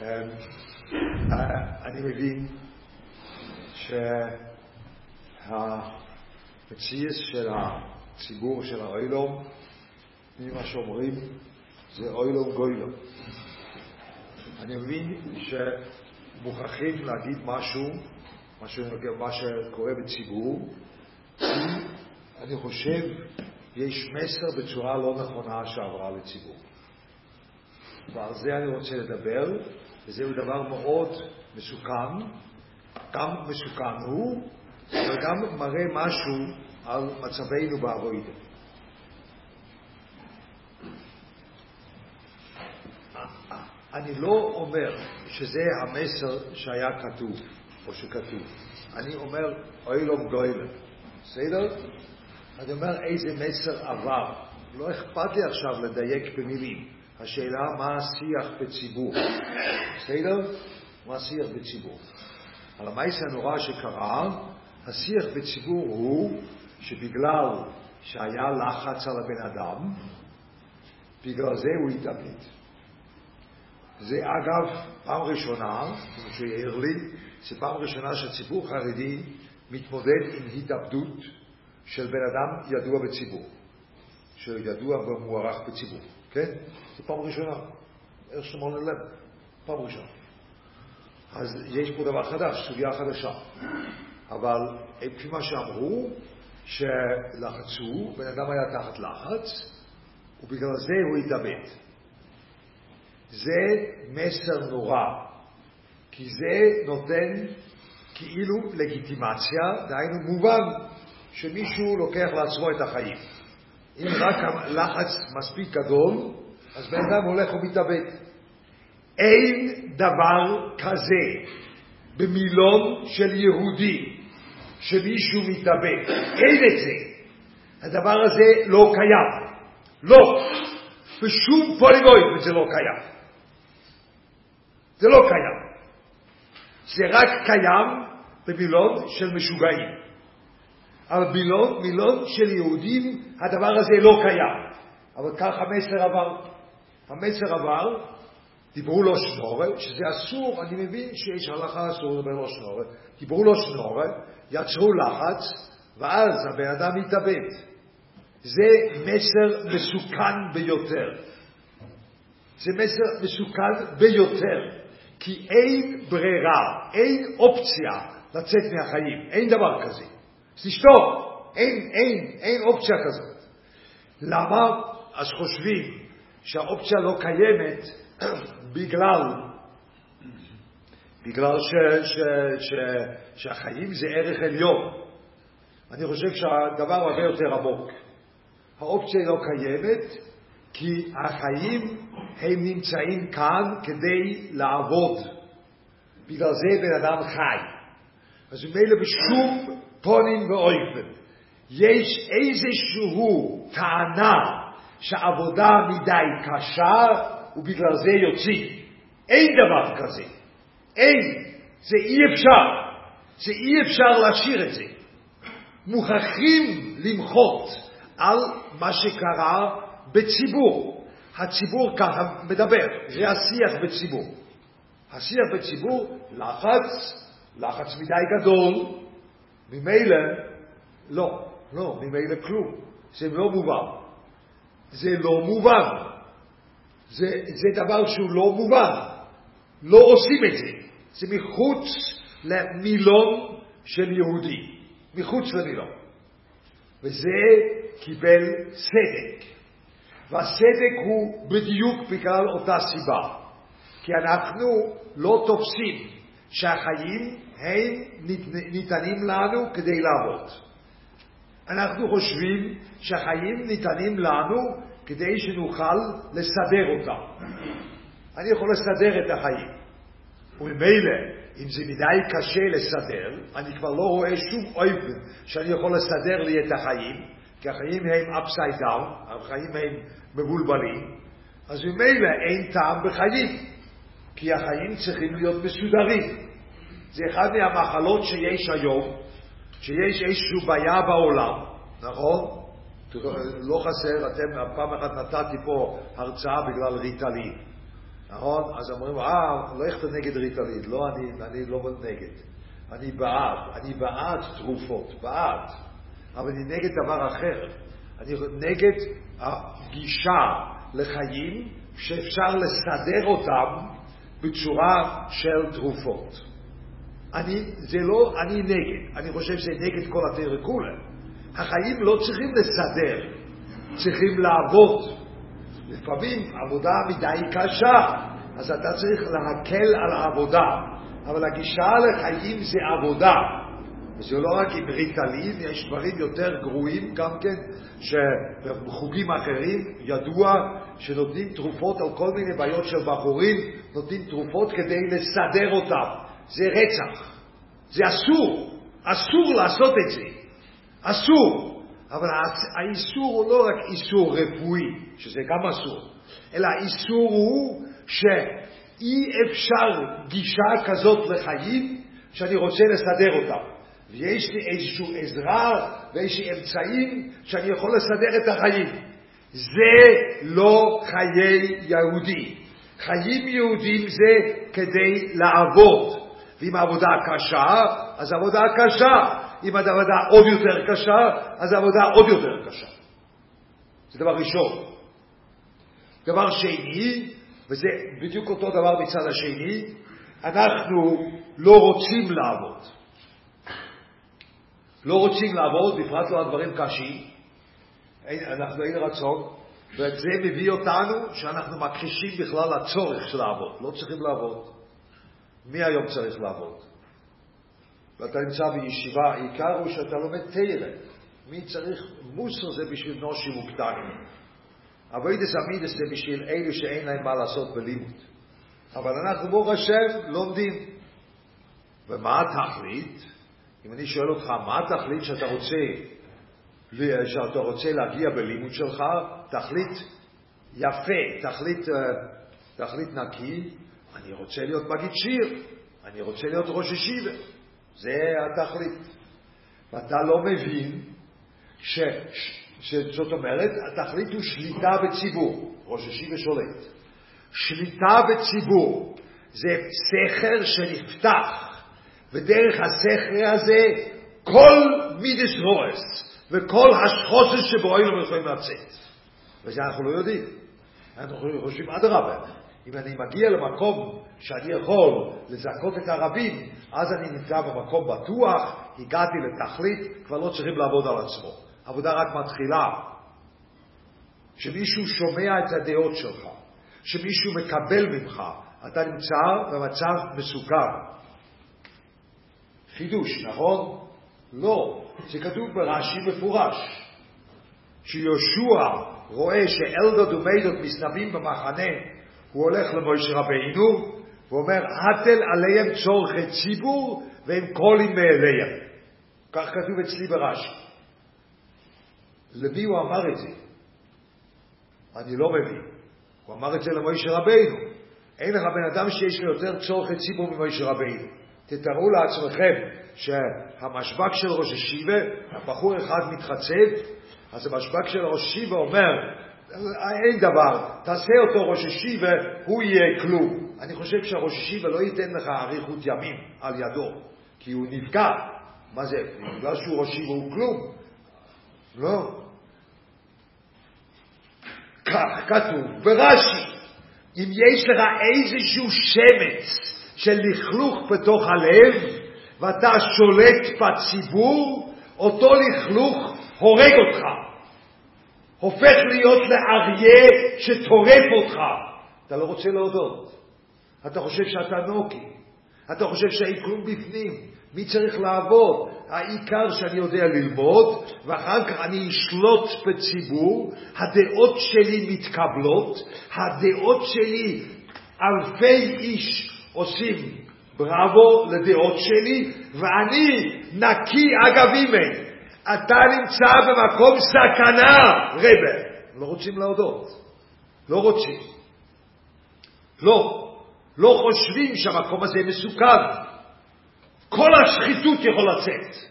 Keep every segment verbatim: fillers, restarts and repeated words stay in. Anni ש המציאות של הציבור של האוילום, ממה שאומרים זה אוילום גוילום. אני מבין שמוכרחים להגיד משהו, מה שקורה בציבור. אני חושב יש מסר בצורה לא נכונה שעברה לציבור, ועל זה אני רוצה לדבר, וזהו דבר מאוד מסוכן. גם מסוכן הוא, אבל גם מראה משהו על מצבנו בעבודה. אני לא אומר שזה המסר שהיה כתוב או שכתוב. אני אומר אוילום גוילום, בסדר? אני אומר איזה מסר עבר. לא אכפת לי עכשיו לדייק במילים. השאלה מה השיח בציבור, בסדר? מה השיח בציבור? על המעשה הנורא שקרה, השיח בציבור הוא שבגלל שהיה לחץ על הבן אדם, בגלל זה הוא התאבד. זה אגב פעם ראשונה, כמו שיער לי, זה פעם ראשונה שהציבור חרדי מתמודד עם התאבדות של בן אדם ידוע בציבור, של ידוע ומוערך בציבור, כן? זה פעם ראשונה, איך שמונה לב, פעם ראשונה. אז יש פה דבר חדש, סוגיה חדשה. אבל כפי מה שאמרו, שלחצו, בן אדם היה תחת לחץ, ובגלל זה הוא התאבד. זה מסר נורא, כי זה נותן כאילו לגיטימציה, דהיינו מובן שמישהו לוקח לעצמו את החיים. אם רק הלחץ מספיק גדול, אז בן אדם הולך ומתאבד. אין דבר כזה במילון של יהודי שמישהו מתאבד. אין את זה. הדבר הזה לא קיים. לא. בשום פוליגוי זה לא קיים. זה לא קיים. זה רק קיים במילון של משוגעים. אבל במילון, מילון של יהודים הדבר הזה לא קיים. אבל כך המסר עבר. המסר עבר. דיברו לו שנורא, שזה אסור, אני מבין שיש הלכה אסור לדבר לו שנורא. דיברו לו שנורא, יצרו לחץ, ואז הבן אדם התאבד. זה מסר מסוכן ביותר. זה מסר מסוכן ביותר, כי אין ברירה, אין אופציה לצאת מהחיים. אין דבר כזה. תשתוק, אין, אין, אין אופציה כזאת. למה אז חושבים שהאופציה לא קיימת? בגלל בגלל ש, ש, ש, שהחיים זה ערך עליון. אני חושב שהדבר הרבה יותר עמוק. האופציה לא קיימת כי החיים הם נמצאים כאן כדי לעבוד. בגלל זה בן אדם חי. אז מילא בשום פונים ואופן יש איזשהו טענה שעבודה מדי קשה ובגלל זה יוציא. אין דבר כזה. אין. זה אי אפשר. זה אי אפשר להשאיר את זה. מוכרחים למחות על מה שקרה בציבור. הציבור ככה מדבר. זה השיח בציבור. השיח בציבור לחץ, לחץ מדי גדול. ממילא, לא, לא, ממילא כלום. זה לא מובן. זה לא מובן. זה, זה דבר שהוא לא מובן. לא עושים את זה. זה מחוץ למילון של יהודי. מחוץ למילון. וזה קיבל סדק. והסדק הוא בדיוק בגלל אותה סיבה. כי אנחנו לא תופסים שהחיים הם ניתנים לנו כדי לעבוד. אנחנו חושבים שהחיים ניתנים לנו כדי שנוכל לסדר אותם. אני יכול לסדר את החיים. וממילא, אם זה מדי קשה לסדר, אני כבר לא רואה שום אופן שאני יכול לסדר לי את החיים, כי החיים הם upside down, החיים הם מבולבלים, אז ממילא אין טעם בחיים, כי החיים צריכים להיות מסודרים. זה אחד מהמחלות שיש היום, שיש איזושהי בעיה בעולם, נכון? לא חסר, אתם פעם אחת נתתי פה הרצאה בגלל ריטלין. נכון? אז אומרים, אה, לא אכת נגד ריטלין, לא, אני, אני לא נגד. אני בעד, אני בעד תרופות, בעד. אבל אני נגד דבר אחר. אני נגד הגישה לחיים שאפשר לסדר אותם בצורה של תרופות. אני, זה לא, אני נגד. אני חושב שזה נגד כל התיאוריה כולה. החיים לא צריכים לסדר, צריכים לעבוד. לפעמים עבודה מדי קשה, אז אתה צריך להקל על העבודה. אבל הגישה לחיים זה עבודה. וזה לא רק עם ריטלין, יש דברים יותר גרועים גם כן, שבחוגים אחרים ידוע שנותנים תרופות על כל מיני בעיות של בחורים, נותנים תרופות כדי לסדר אותם. זה רצח. זה אסור. אסור לעשות את זה. אסור. אבל האיסור הוא לא רק איסור רפואי, שזה גם אסור, אלא האיסור הוא שאי אפשר גישה כזאת לחיים שאני רוצה לסדר אותם. ויש לי איזשהו עזרה ואיזשהו אמצעים שאני יכול לסדר את החיים. זה לא חיי יהודי. חיים יהודים זה כדי לעבוד. ואם העבודה קשה, אז העבודה קשה. אם העבודה עוד יותר קשה, אז העבודה עוד יותר קשה. זה דבר ראשון. דבר שני, וזה בדיוק אותו דבר מצד השני, אנחנו לא רוצים לעבוד. לא רוצים לעבוד, בפרט לא הדברים קשים. אנחנו אין רצון, וזה מביא אותנו שאנחנו מכחישים בכלל הצורך של לעבוד. לא צריכים לעבוד. מי היום צריך לעבוד? ואתה נמצא בישיבה, העיקר הוא שאתה לומד תהילה. מי צריך? מוסר זה בשביל נושים וקטנים. עבודת עמידס זה בשביל אלו שאין להם מה לעשות בלימוד. אבל אנחנו ברוך השם לומדים. ומה התכלית? אם אני שואל אותך, מה התכלית שאתה רוצה, שאתה רוצה להגיע בלימוד שלך? תכלית יפה, תכלית, תכלית נקי. אני רוצה להיות מגיד שיר. אני רוצה להיות ראש ישיבה. זה התכלית. ואתה לא מבין ש... ש... זאת אומרת, התכלית הוא שליטה בציבור. ראש ישיבה שולט. שליטה בציבור זה סכר שנפתח. ודרך הסכר הזה כל מידס רועס וכל השחוסת שבועלו יכולים לצאת. וזה אנחנו לא יודעים. אנחנו חושבים עד הרבה. אם אני מגיע למקום שאני יכול לזכות את הרבים, אז אני נמצא במקום בטוח, הגעתי לתכלית, כבר לא צריכים לעבוד על עצמו. עבודה רק מתחילה. שמישהו שומע את הדעות שלך, שמישהו מקבל ממך, אתה נמצא במצב מסוכן. חידוש, נכון? לא. זה כתוב ברש"י מפורש. שיהושע רואה שאלדד ומדד מסתובבים במחנה, הוא הולך למשה רבינו ואומר, "הטל עליהם צורך הציבור והם קולים מאליהם." כך כתוב אצלי ברש"י. למי הוא אמר את זה? אני לא מבין. הוא אמר את זה למשה רבינו. אין לך בן אדם שיש לו יותר צורך הציבור ממשה רבינו. תתארו לעצמכם שהמשבק של ראש ישיבה, הבחור אחד מתחצב, אז המשבק של ראש ישיבה אומר, אין דבר, תעשה אותו ראש ישיבה, הוא יהיה כלום. אני חושב שהראש ישיבה לא ייתן לך אריכות ימים על ידו, כי הוא נפגע. מה זה? בגלל שהוא ראש ישיבה הוא כלום? לא. כך כתוב ברש"י, אם יש לך איזשהו שמץ של לכלוך בתוך הלב, ואתה שולט בציבור, אותו לכלוך הורג אותך. הופך להיות לאריה שטורף אותך. אתה לא רוצה להודות. אתה חושב שאתה נוקי. אתה חושב שאין כלום בפנים. מי צריך לעבוד? העיקר שאני יודע ללמוד, ואחר כך אני אשלוט בציבור, הדעות שלי מתקבלות, הדעות שלי, אלפי איש עושים בראבו לדעות שלי, ואני נקי אגב אימן. אתה נמצא במקום סכנה, רבא. לא רוצים להודות. לא רוצים. לא. לא חושבים שהמקום הזה מסוכן. כל השחיתות יכול לצאת.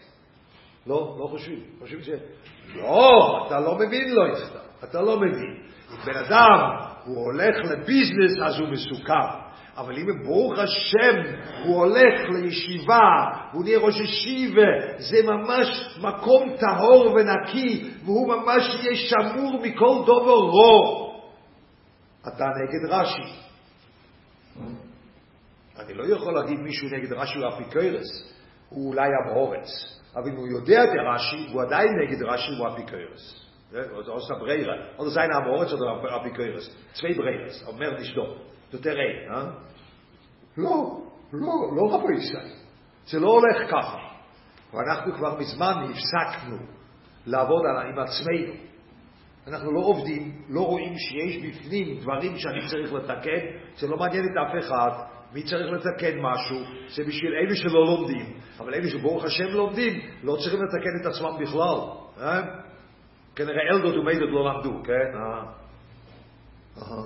לא, לא חושבים. חושבים ש... לא, אתה לא מבין, לא יחדה. אתה לא מבין. בן אדם הוא הולך לביזנס אז הוא מסוכר. אבל אם ברוך השם הוא הולך לישיבה, הוא נהיה ראש ישיבה, זה ממש מקום טהור ונקי, והוא ממש יהיה שמור מכל דוברו. אתה נגד רש"י. אני לא יכול להגיד מישהו נגד רש"י הוא אפיקורס, הוא אולי אבהורץ. אבל אם הוא יודע את רש"י, הוא עדיין נגד רש"י הוא אפיקורס. זה עושה ברירה. עוד זין אבהורץ או אפיקורס. צווי ברירס, אומר נשדור. תתראה, אה? לא, לא, לא רבו ישראל. זה לא הולך ככה. ואנחנו כבר מזמן הפסקנו לעבוד עם עצמנו. אנחנו לא עובדים, לא רואים שיש בפנים דברים שאני צריך לתקן. זה לא מעניין את אף אחד. מי צריך לתקן משהו? זה בשביל אלו שלא לומדים. אבל אלו שברוך השם לומדים, לא צריכים לתקן את עצמם בכלל. אה? כנראה אלדות ומדות לא למדו, כן? אה. אה.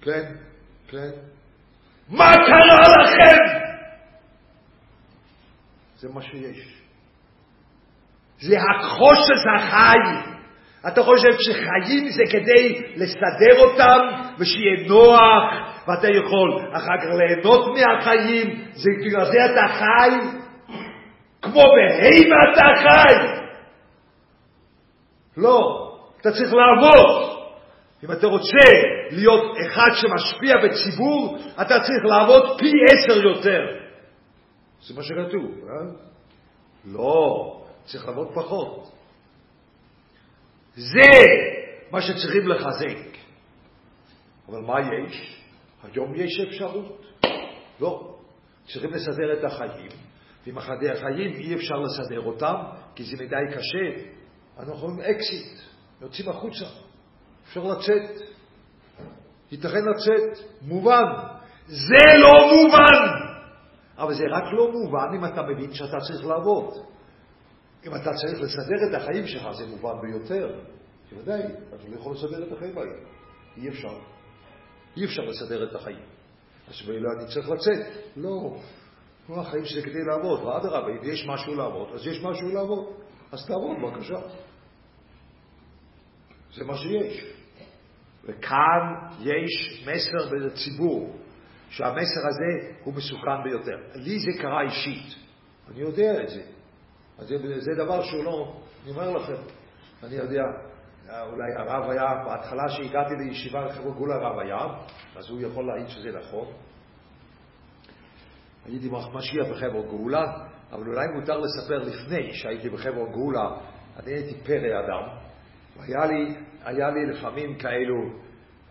כן, כן. מה קרה לכם? זה מה שיש. זה החושך החי. אתה חושב שחיים זה כדי לסדר אותם ושיהיה נוח ואתה יכול אחר כך ליהנות מהחיים. זה בגלל זה אתה חי. כמו בהימה אתה חי. לא, אתה צריך לעבוד. אם אתה רוצה להיות אחד שמשפיע בציבור, אתה צריך לעבוד פי עשר יותר. זה מה שכתוב, אה? לא, צריך לעבוד פחות. זה מה שצריכים לחזק. אבל מה יש? היום יש אפשרות. לא, צריכים לסדר את החיים. ועם החדי החיים אי אפשר לסדר אותם, כי זה מדי קשה. אנחנו עם אקסיט, יוצאים החוצה. אפשר לצאת, ייתכן לצאת, מובן. זה לא מובן. אבל זה רק לא מובן אם אתה מבין שאתה צריך לעבוד. אם אתה צריך לסדר את החיים שלך, זה מובן ביותר. בוודאי, אתה לא יכול לסדר את החיים האלה. אי אפשר. אי אפשר לסדר את החיים. אז ואלה אני צריך לצאת. לא. לא החיים שזה כדי לעבוד. ועד הרבה, אם יש משהו לעבוד, אז יש משהו לעבוד. אז תעבוד, בבקשה. זה מה שיש. וכאן יש מסר בציבור, שהמסר הזה הוא מסוכן ביותר. לי זה קרה אישית. אני יודע את זה. זה, זה דבר שהוא לא, אני אומר לכם, אני יודע, אולי הרב היה, בהתחלה שהגעתי לישיבה לחברגול הרב היה, אז הוא יכול להעיד שזה נכון. הייתי משקיע בחבר גאולה, אבל אולי מותר לספר לפני שהייתי בחבר גאולה, אני הייתי פרא אדם, היה לי, היה לי לפעמים כאלו,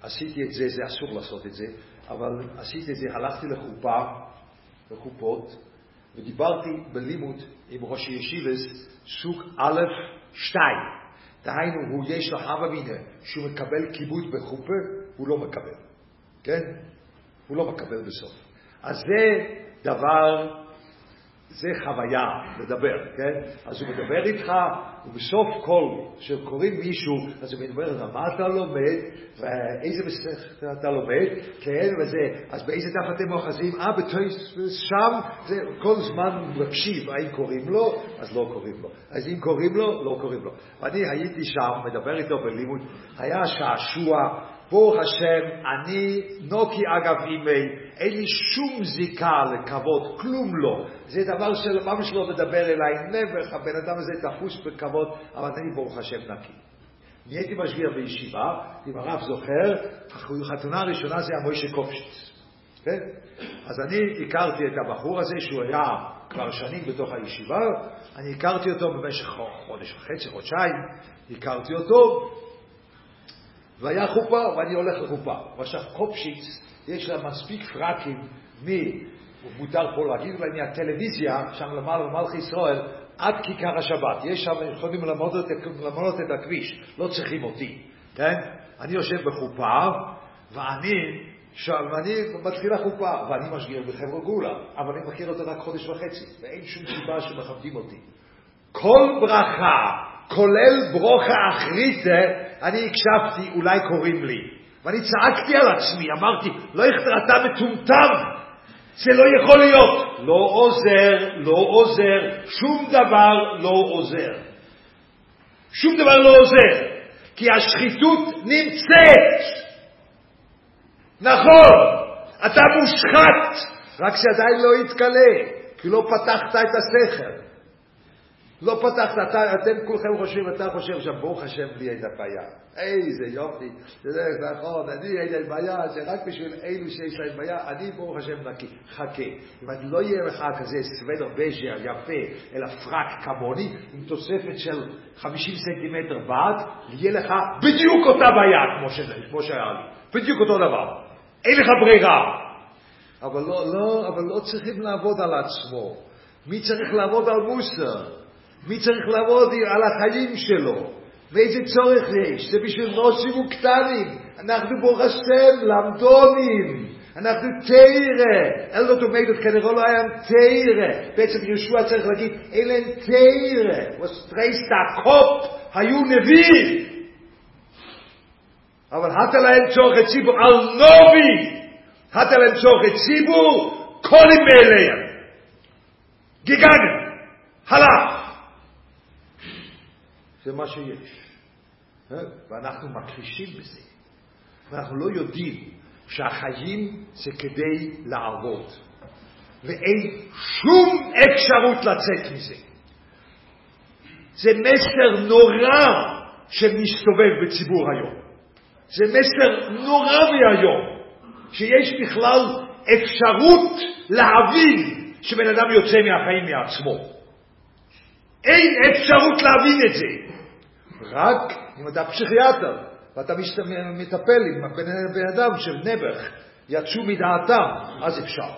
עשיתי את זה, זה אסור לעשות את זה, אבל עשיתי את זה, הלכתי לחופה, לחופות, ודיברתי בלימוד עם ראש ישיבס, סוג א' שתיים. דהיינו, הוא יש לחווה מינה, שהוא מקבל כיבוד בחופה, הוא לא מקבל. כן? הוא לא מקבל בסוף. אז זה דבר... זה חוויה, לדבר, כן? אז הוא מדבר איתך, ובסוף כל, כשקוראים מישהו, אז הוא מדבר, מה אתה לומד, ואיזה מסכת אתה לומד, כן, וזה, אז באיזה דף אתם מוחזים, אה, שם, זה כל זמן מקשיב, האם קוראים לו, אז לא קוראים לו. אז אם קוראים לו, לא קוראים לו. ואני הייתי שם, מדבר איתו בלימוד, היה שעשוע, ברוך השם, אני נוקי אגב אימי, אין לי שום זיקה לכבוד, כלום לא. זה דבר שממש לא מדבר אליי, נבח, הבן אדם הזה תפוס בכבוד, אבל אני ברוך השם נקי. נהייתי משגיח בישיבה, אם הרב זוכר, החתונה הראשונה זה המוישה קופשיץ. כן? אז אני הכרתי את הבחור הזה, שהוא היה כבר שנים בתוך הישיבה, אני הכרתי אותו במשך חודש וחצי, חודשיים, הכרתי אותו, והיה חופה, ואני הולך לחופה. ועכשיו קופשיץ, יש לה מספיק פרקים ממותר פה להגיד, ואני הטלוויזיה, שם למעלה למלך ישראל, עד כיכר השבת. יש שם, יכולים למנות את הכביש, לא צריכים אותי. כן? אני יושב בחופה, ואני, שם, ואני מתחילה חופה, ואני משגיר בחבר גאולה, אבל אני מכיר אותה רק חודש וחצי, ואין שום סיבה שמחמדים אותי. כל ברכה, כולל ברוכה אחריתה, אני הקשבתי, אולי קוראים לי. ואני צעקתי על עצמי, אמרתי, לא הכתרתה מטומטם, זה לא יכול להיות. לא עוזר, לא עוזר, שום דבר לא עוזר. שום דבר לא עוזר. כי השחיתות נמצאת. נכון, אתה מושחת, רק שעדיין לא יתקלה, כי לא פתחת את הסכר. לא פתחת, אתה, אתם כולכם חושבים, אתה חושב שם, ברוך השם, לי אין הבעיה. איזה יופי, זה נכון, אני אין אין בעיה, זה רק בשביל אילו שיש להם בעיה, אני ברוך השם נקי, חכה. אם אני לא יהיה לך כזה סוודר בז'ר יפה, אלא פרק כמוני, עם תוספת של חמישים סנטימטר בעד, יהיה לך בדיוק אותה בעיה, כמו, שזה, כמו שהיה לי, בדיוק אותו דבר. אין לך ברירה. אבל לא, לא, אבל לא צריכים לעבוד על עצמו. מי צריך לעבוד על מוסר? מי צריך לעבוד על החיים שלו? ואיזה צורך יש? זה בשביל נוסעים וקטנים. אנחנו ברוך השם, למדונים. אנחנו תירה. אין לו תומדות, כנראה לא היה תירה. בעצם ישוע צריך להגיד, אין להם תירה. וסטרייסט הקופ, היו נביא. אבל התה להם צורך את ציבור, על נובי. התה להם צורך את ציבור, קולים מאליהם. גיגן. הלך. זה מה שיש. ואנחנו מקרישים בזה. ואנחנו לא יודעים שהחיים זה כדי לעבוד. ואין שום אפשרות לצאת מזה. זה מסר נורא שמסתובב בציבור היום. זה מסר נורא מהיום. שיש בכלל אפשרות להבין שבן אדם יוצא מהחיים מעצמו. אין אפשרות להבין את זה. רק אם אתה פסיכיאטר ואתה מטפל עם בן אדם של נבח יצאו מדעתם, אז אפשר.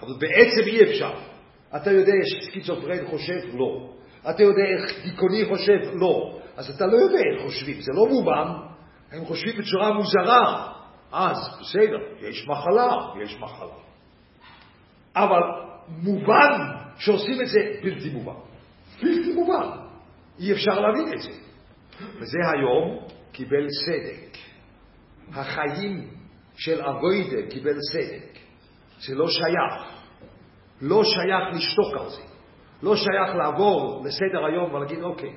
אבל בעצם אי אפשר. אתה יודע שסקיצופרן חושב? לא. אתה יודע איך דיכאוני חושב? לא. אז אתה לא יודע איך חושבים, זה לא מובן. הם חושבים בצורה מוזרה. אז בסדר, יש מחלה, יש מחלה. אבל מובן שעושים את זה בלתי מובן. בלתי מובן. אי אפשר להבין את זה. וזה היום קיבל סדק. החיים של אבוידה קיבל סדק. זה לא שייך. לא שייך לשתוק על זה. לא שייך לעבור לסדר היום ולהגיד אוקיי.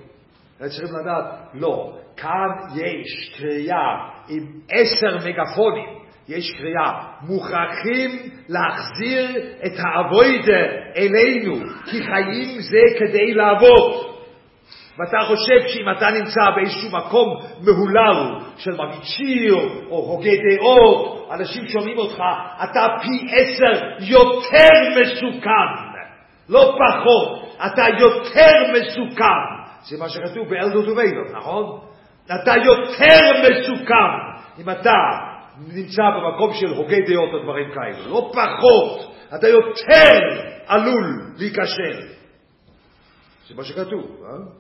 אני צריכים לדעת, לא. כאן יש קריאה עם עשר מגפונים. יש קריאה. מוכרחים להחזיר את האבוידה אלינו. כי חיים זה כדי לעבוד. ואתה חושב שאם אתה נמצא באיזשהו מקום מהולל של מביצ'יר או הוגי דעות, אנשים שומעים אותך, אתה פי עשר יותר מסוכן. לא פחות, אתה יותר מסוכן. זה מה שכתוב באלדות ובאלות, נכון? אתה יותר מסוכן אם אתה נמצא במקום של הוגי דעות או דברים כאלה. לא פחות, אתה יותר עלול להיקשר. זה מה שכתוב, אה?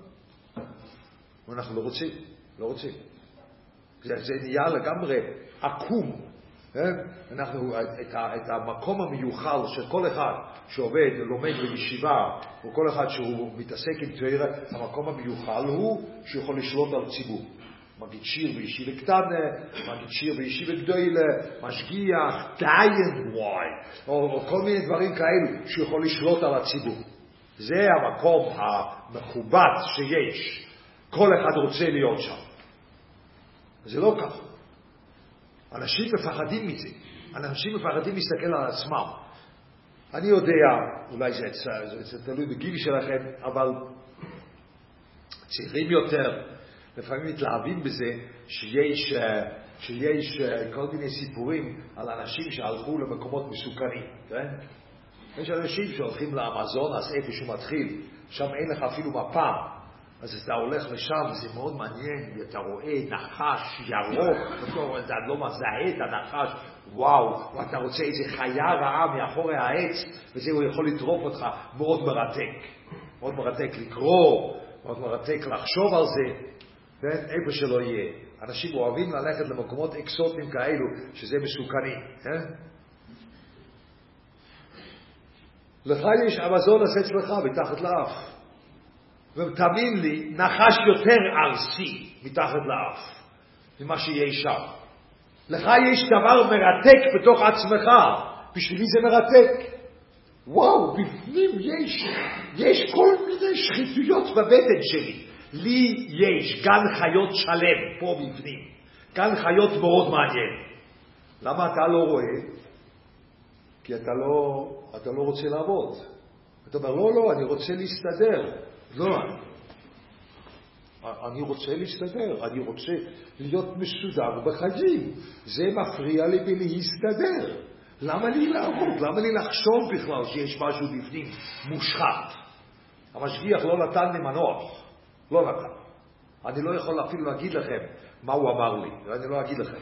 אנחנו לא רוצים, לא רוצים. זה, זה נהיה לגמרי עקום. אנחנו, את, את המקום המיוחד של כל אחד שעובד, לומד בישיבה, או כל אחד שהוא מתעסק עם תואר, המקום המיוחד הוא שהוא יכול לשלוט על ציבור. מגיד שיר בישיבה קטנה, מגיד שיר בישיבה גדולה, משגיח, דיין וואי, או, או כל מיני דברים כאלה שהוא יכול לשלוט על הציבור. זה המקום המכובד שיש. כל אחד רוצה להיות שם. זה לא כך. אנשים מפחדים מזה. אנשים מפחדים להסתכל על עצמם. אני יודע, אולי זה, זה, זה תלוי בגיל שלכם, אבל צעירים יותר, לפעמים מתלהבים בזה שיש, שיש כל מיני סיפורים על אנשים שהלכו למקומות מסוכנים. כן? יש אנשים שהולכים לאמזון, אז איפשהו מתחיל. שם אין לך אפילו מפה. אז אתה הולך לשם, זה מאוד מעניין, אתה רואה נחש ירוק, אתה לא מזהה את הנחש, וואו, ואתה רוצה איזה חיה רעה מאחורי העץ, וזה הוא יכול לטרוף אותך, מאוד מרתק. מאוד מרתק לקרוא, מאוד מרתק לחשוב על זה, איפה שלא יהיה. אנשים אוהבים ללכת למקומות אקסוטיים כאלו, שזה מסוכנים. לך יש אמזון עשה אצלך מתחת לאף. ותאמין לי, נחש יותר ארסי מתחת לאף ממה שיש שם. לך יש דבר מרתק בתוך עצמך, בשבילי זה מרתק. וואו, בפנים יש, יש כל מיני שחיתויות בבטן שלי. לי יש גן חיות שלם פה בפנים. גן חיות מאוד מעניין. למה אתה לא רואה? כי אתה לא, אתה לא רוצה לעבוד. אתה אומר, לא, לא, אני רוצה להסתדר. לא, אני רוצה להסתדר, אני רוצה להיות מסודר בחיים. זה מפריע לי בלהסתדר. למה לי לעבוד? למה לי לחשוב בכלל שיש משהו בפנים מושחת? המשגיח לא נתן לי מנוח. לא נתן. אני לא יכול אפילו להגיד לכם מה הוא אמר לי. אני לא אגיד לכם.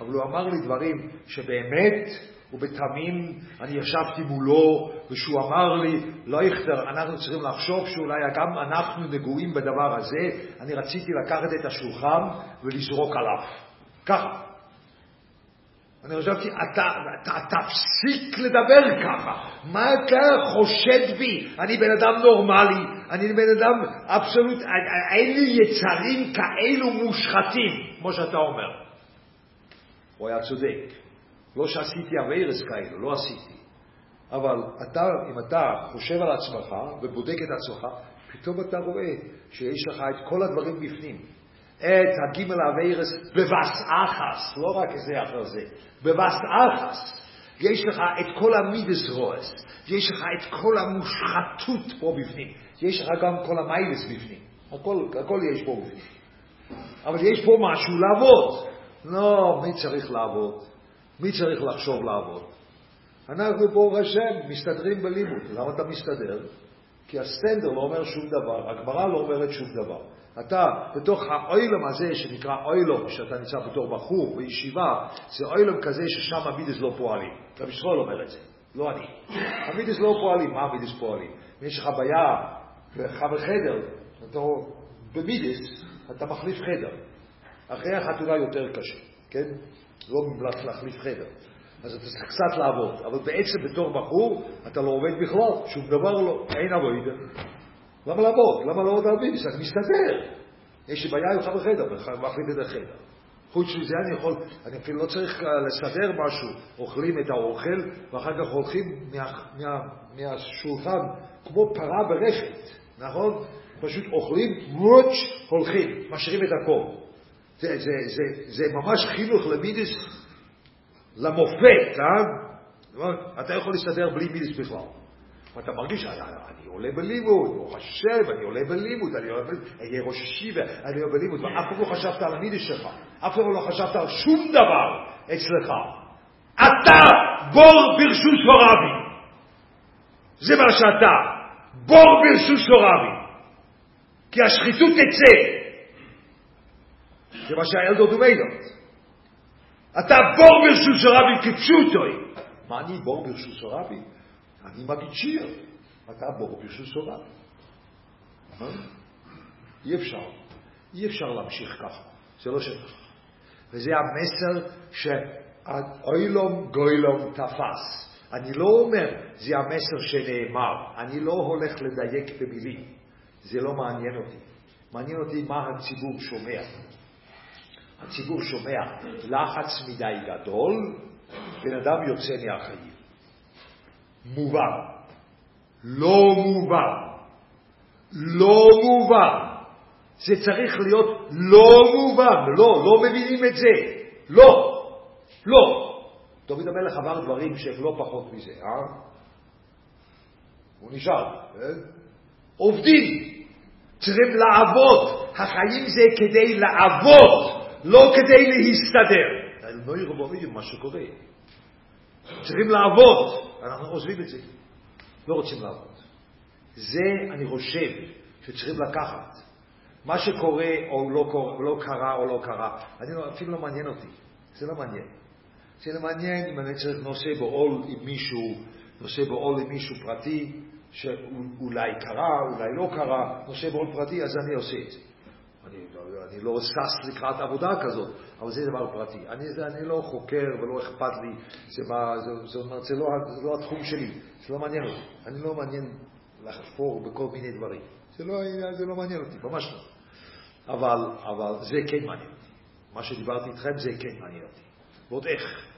אבל הוא אמר לי דברים שבאמת ובתמים אני ישבתי מולו, ושהוא אמר לי, לא יחדר, אנחנו צריכים לחשוב שאולי גם אנחנו נגועים בדבר הזה. אני רציתי לקחת את השולחן ולזרוק עליו. ככה. אני חשבתי, אתה, אתה, תפסיק לדבר ככה. מה אתה חושד בי? אני בן אדם נורמלי, אני בן אדם אבסולוט, אין לי יצרים כאלו מושחתים, כמו שאתה אומר. הוא היה צודק. לא שעשיתי אביירס כאלו, לא עשיתי. אבל אתה, אם אתה חושב על עצמך ובודק את עצמך, פתאום אתה רואה שיש לך את כל הדברים בפנים. את הגימל אביירס בבס אחס, לא רק זה אחר זה, בבס אחס. יש לך את כל המידס רועס, יש לך את כל המושחתות פה בפנים, יש לך גם כל המיילס בפנים, הכל, הכל יש פה בפנים. אבל יש פה משהו לעבוד. לא, מי צריך לעבוד? מי צריך לחשוב לעבוד? אנחנו פה רשם, מסתדרים בלימוד. למה אתה מסתדר? כי הסטנדר לא אומר שום דבר, הגמרא לא אומרת שום דבר. אתה, בתוך האוילם הזה שנקרא אוילם, שאתה נמצא בתור בחור בישיבה, זה אוילם כזה ששם המידס לא פועלים. רבי ישראל אומר את זה, לא אני. המידס לא פועלים, מה המידס פועלים? יש לך בעיה, חבר חדר, אתה, במידס אתה מחליף חדר. אחרי החתונה יותר קשה, כן? לא ממלץ להחליף חדר. אז אתה צריך קצת לעבוד, אבל בעצם בתור בחור אתה לא עובד בכלל, שום דבר לא, אין עבודה. למה לעבוד? למה לעבוד על מידס? אני מסתדר. יש לי בעיה יוכל בחדר, מחליף את החדר. חוץ מזה אני יכול, אני אפילו לא צריך לסדר משהו. אוכלים את האוכל, ואחר כך הולכים מה, מה, מהשולחן כמו פרה ברשת, נכון? פשוט אוכלים, מוץ' הולכים, משאירים את הכל. זה, זה, זה, זה ממש חינוך למידס למופת, אה? אתה יכול להסתדר בלי מידס בכלל. אתה מרגיש, אני עולה בלימוד, הוא חשב, אני עולה בלימוד, אני עולה ראש ישיבה, אני עולה בלימוד, ואף פעם לא חשבת על המידס שלך, אף פעם לא חשבת על שום דבר אצלך. אתה בור ברשות הוריו. זה מה שאתה, בור ברשות הוריו. כי השחיתות תצא. זה מה שהאלדור דומיינות. אתה בור ברשות הרבים כפשוטוי. מה אני בור ברשות הרבים? אני מגיד שיר. אתה בור ברשות הרבים. אי אפשר. אי אפשר להמשיך ככה. זה לא שכך. וזה המסר שהאוילום גוילום תפס. אני לא אומר, זה המסר שנאמר. אני לא הולך לדייק במילים. זה לא מעניין אותי. מעניין אותי מה הציבור שומע. הציבור שומע לחץ מדי גדול, בן אדם יוצא מהחיים. מובן. לא מובן. לא מובן. זה צריך להיות לא מובן. לא, לא מבינים את זה. לא. לא. דוד המלך אמר דברים שהם לא פחות מזה, אה? הוא נשאר. אה? עובדים. צריכים לעבוד. החיים זה כדי לעבוד. לא כדי להסתדר. לא ירבורים מה שקורה. צריכים לעבוד. אנחנו עוזבים את זה. לא רוצים לעבוד. זה אני חושב שצריכים לקחת. מה שקורה או לא, קורה, לא קרה או לא קרה. אני אפילו לא מעניין אותי. זה לא מעניין. זה לא מעניין אם אני צריך נושא בעול עם מישהו, נושא בעול עם מישהו פרטי, שאולי קרה, אולי לא קרה, נושא בעול פרטי, אז אני עושה את זה. אני, אני לא סס לקראת עבודה כזאת, אבל זה דבר פרטי. אני, אני לא חוקר ולא אכפת לי, זה, מה, זה, זה, זה, זה, לא, זה לא התחום שלי, זה לא מעניין אותי. אני לא מעניין לחפור בכל מיני דברים. זה לא, זה לא מעניין אותי, ממש לא. אבל, אבל זה כן מעניין אותי. מה שדיברתי איתכם זה כן מעניין אותי. ועוד איך.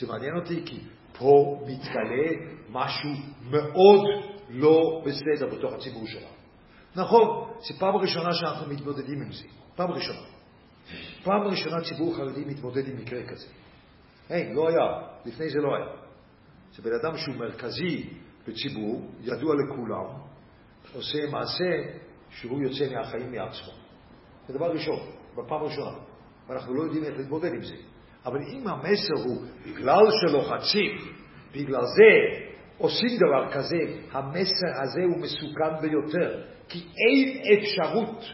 זה מעניין אותי כי פה מתגלה משהו מאוד לא בסדר בתוך הציבור שלנו. נכון, זו פעם ראשונה שאנחנו מתמודדים עם זה. פעם ראשונה. פעם ראשונה ציבור חרדי מתמודד עם מקרה כזה. אין, לא היה. לפני זה לא היה. זה בן אדם שהוא מרכזי בציבור, ידוע לכולם, עושה מעשה שהוא יוצא מהחיים מעצמו. זה דבר ראשון, בפעם ראשונה. ואנחנו לא יודעים איך להתמודד עם זה. אבל אם המסר הוא, בגלל שלוחצים, בגלל זה עושים דבר כזה, המסר הזה הוא מסוכן ביותר. כי אין אפשרות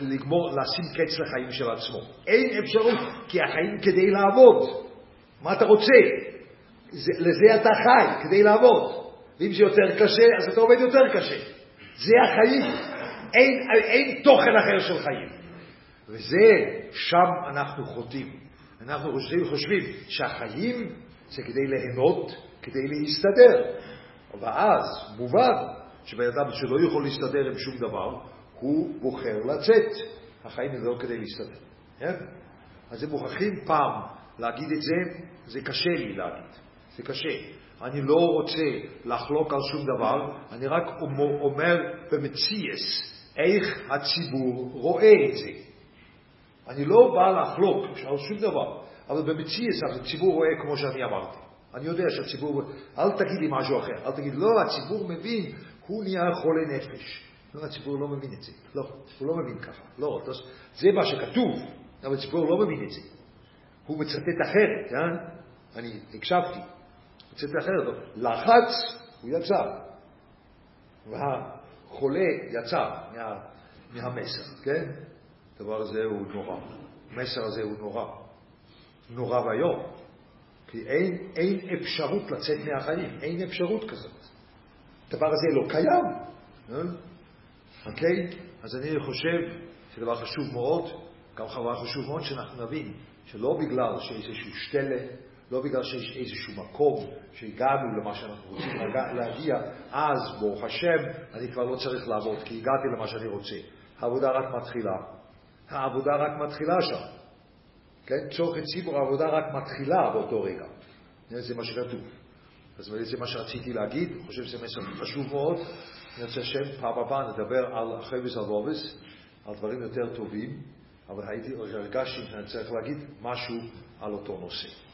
לגמור, לשים קץ לחיים של עצמו. אין אפשרות, כי החיים כדי לעבוד. מה אתה רוצה? לזה אתה חי, כדי לעבוד. ואם זה יותר קשה, אז אתה עובד יותר קשה. זה החיים. אין, אין תוכן אחר של חיים. וזה, שם אנחנו חוטאים. אנחנו חושבים, חושבים שהחיים זה כדי ליהנות, כדי להסתדר. ואז, מובן, שבאדם שלא יכול להסתדר עם שום דבר, הוא בוחר לצאת. החיים הם לא כדי להסתדר. Yeah? אז הם מוכרחים פעם להגיד את זה, זה קשה לי להגיד. זה קשה. אני לא רוצה לחלוק על שום דבר, אני רק אומר במציאס איך הציבור רואה את זה. אני לא בא לחלוק על שום דבר, אבל במציאס הציבור רואה כמו שאני אמרתי. אני יודע שהציבור... אל תגיד לי משהו אחר. אל תגיד, לא, הציבור מבין, הוא נהיה חולה נפש. לא, הציבור לא מבין את זה. לא, הוא לא מבין ככה. לא, זה מה שכתוב, אבל הציבור לא מבין את זה. הוא מצטט אחרת, אה? אני הקשבתי. מצטט אחרת, לא. לחץ, הוא יצא. והחולה יצא מה, מהמסר, כן? הדבר הזה הוא נורא. המסר הזה הוא נורא. נורא והיום. כי אין, אין אפשרות לצאת מהחיים. אין אפשרות כזאת. הדבר הזה לא קיים. אוקיי? אז אני חושב שדבר חשוב מאוד, גם חבר חשוב מאוד שאנחנו נבין, שלא בגלל שאיזשהו שטלה, לא בגלל שיש איזשהו מקום שהגענו למה שאנחנו רוצים להגיע, אז ברוך השם, אני כבר לא צריך לעבוד, כי הגעתי למה שאני רוצה. העבודה רק מתחילה. העבודה רק מתחילה שם. כן? צורך הציבור, העבודה רק מתחילה באותו רגע. זה מה שכתוב. אז זה מה שרציתי להגיד, אני חושב שזה מסר חשוב מאוד. אני רוצה שם פעם הבאה נדבר על חבס הלובס, על דברים יותר טובים, אבל הייתי הרגשתי שאני צריך להגיד משהו על אותו נושא.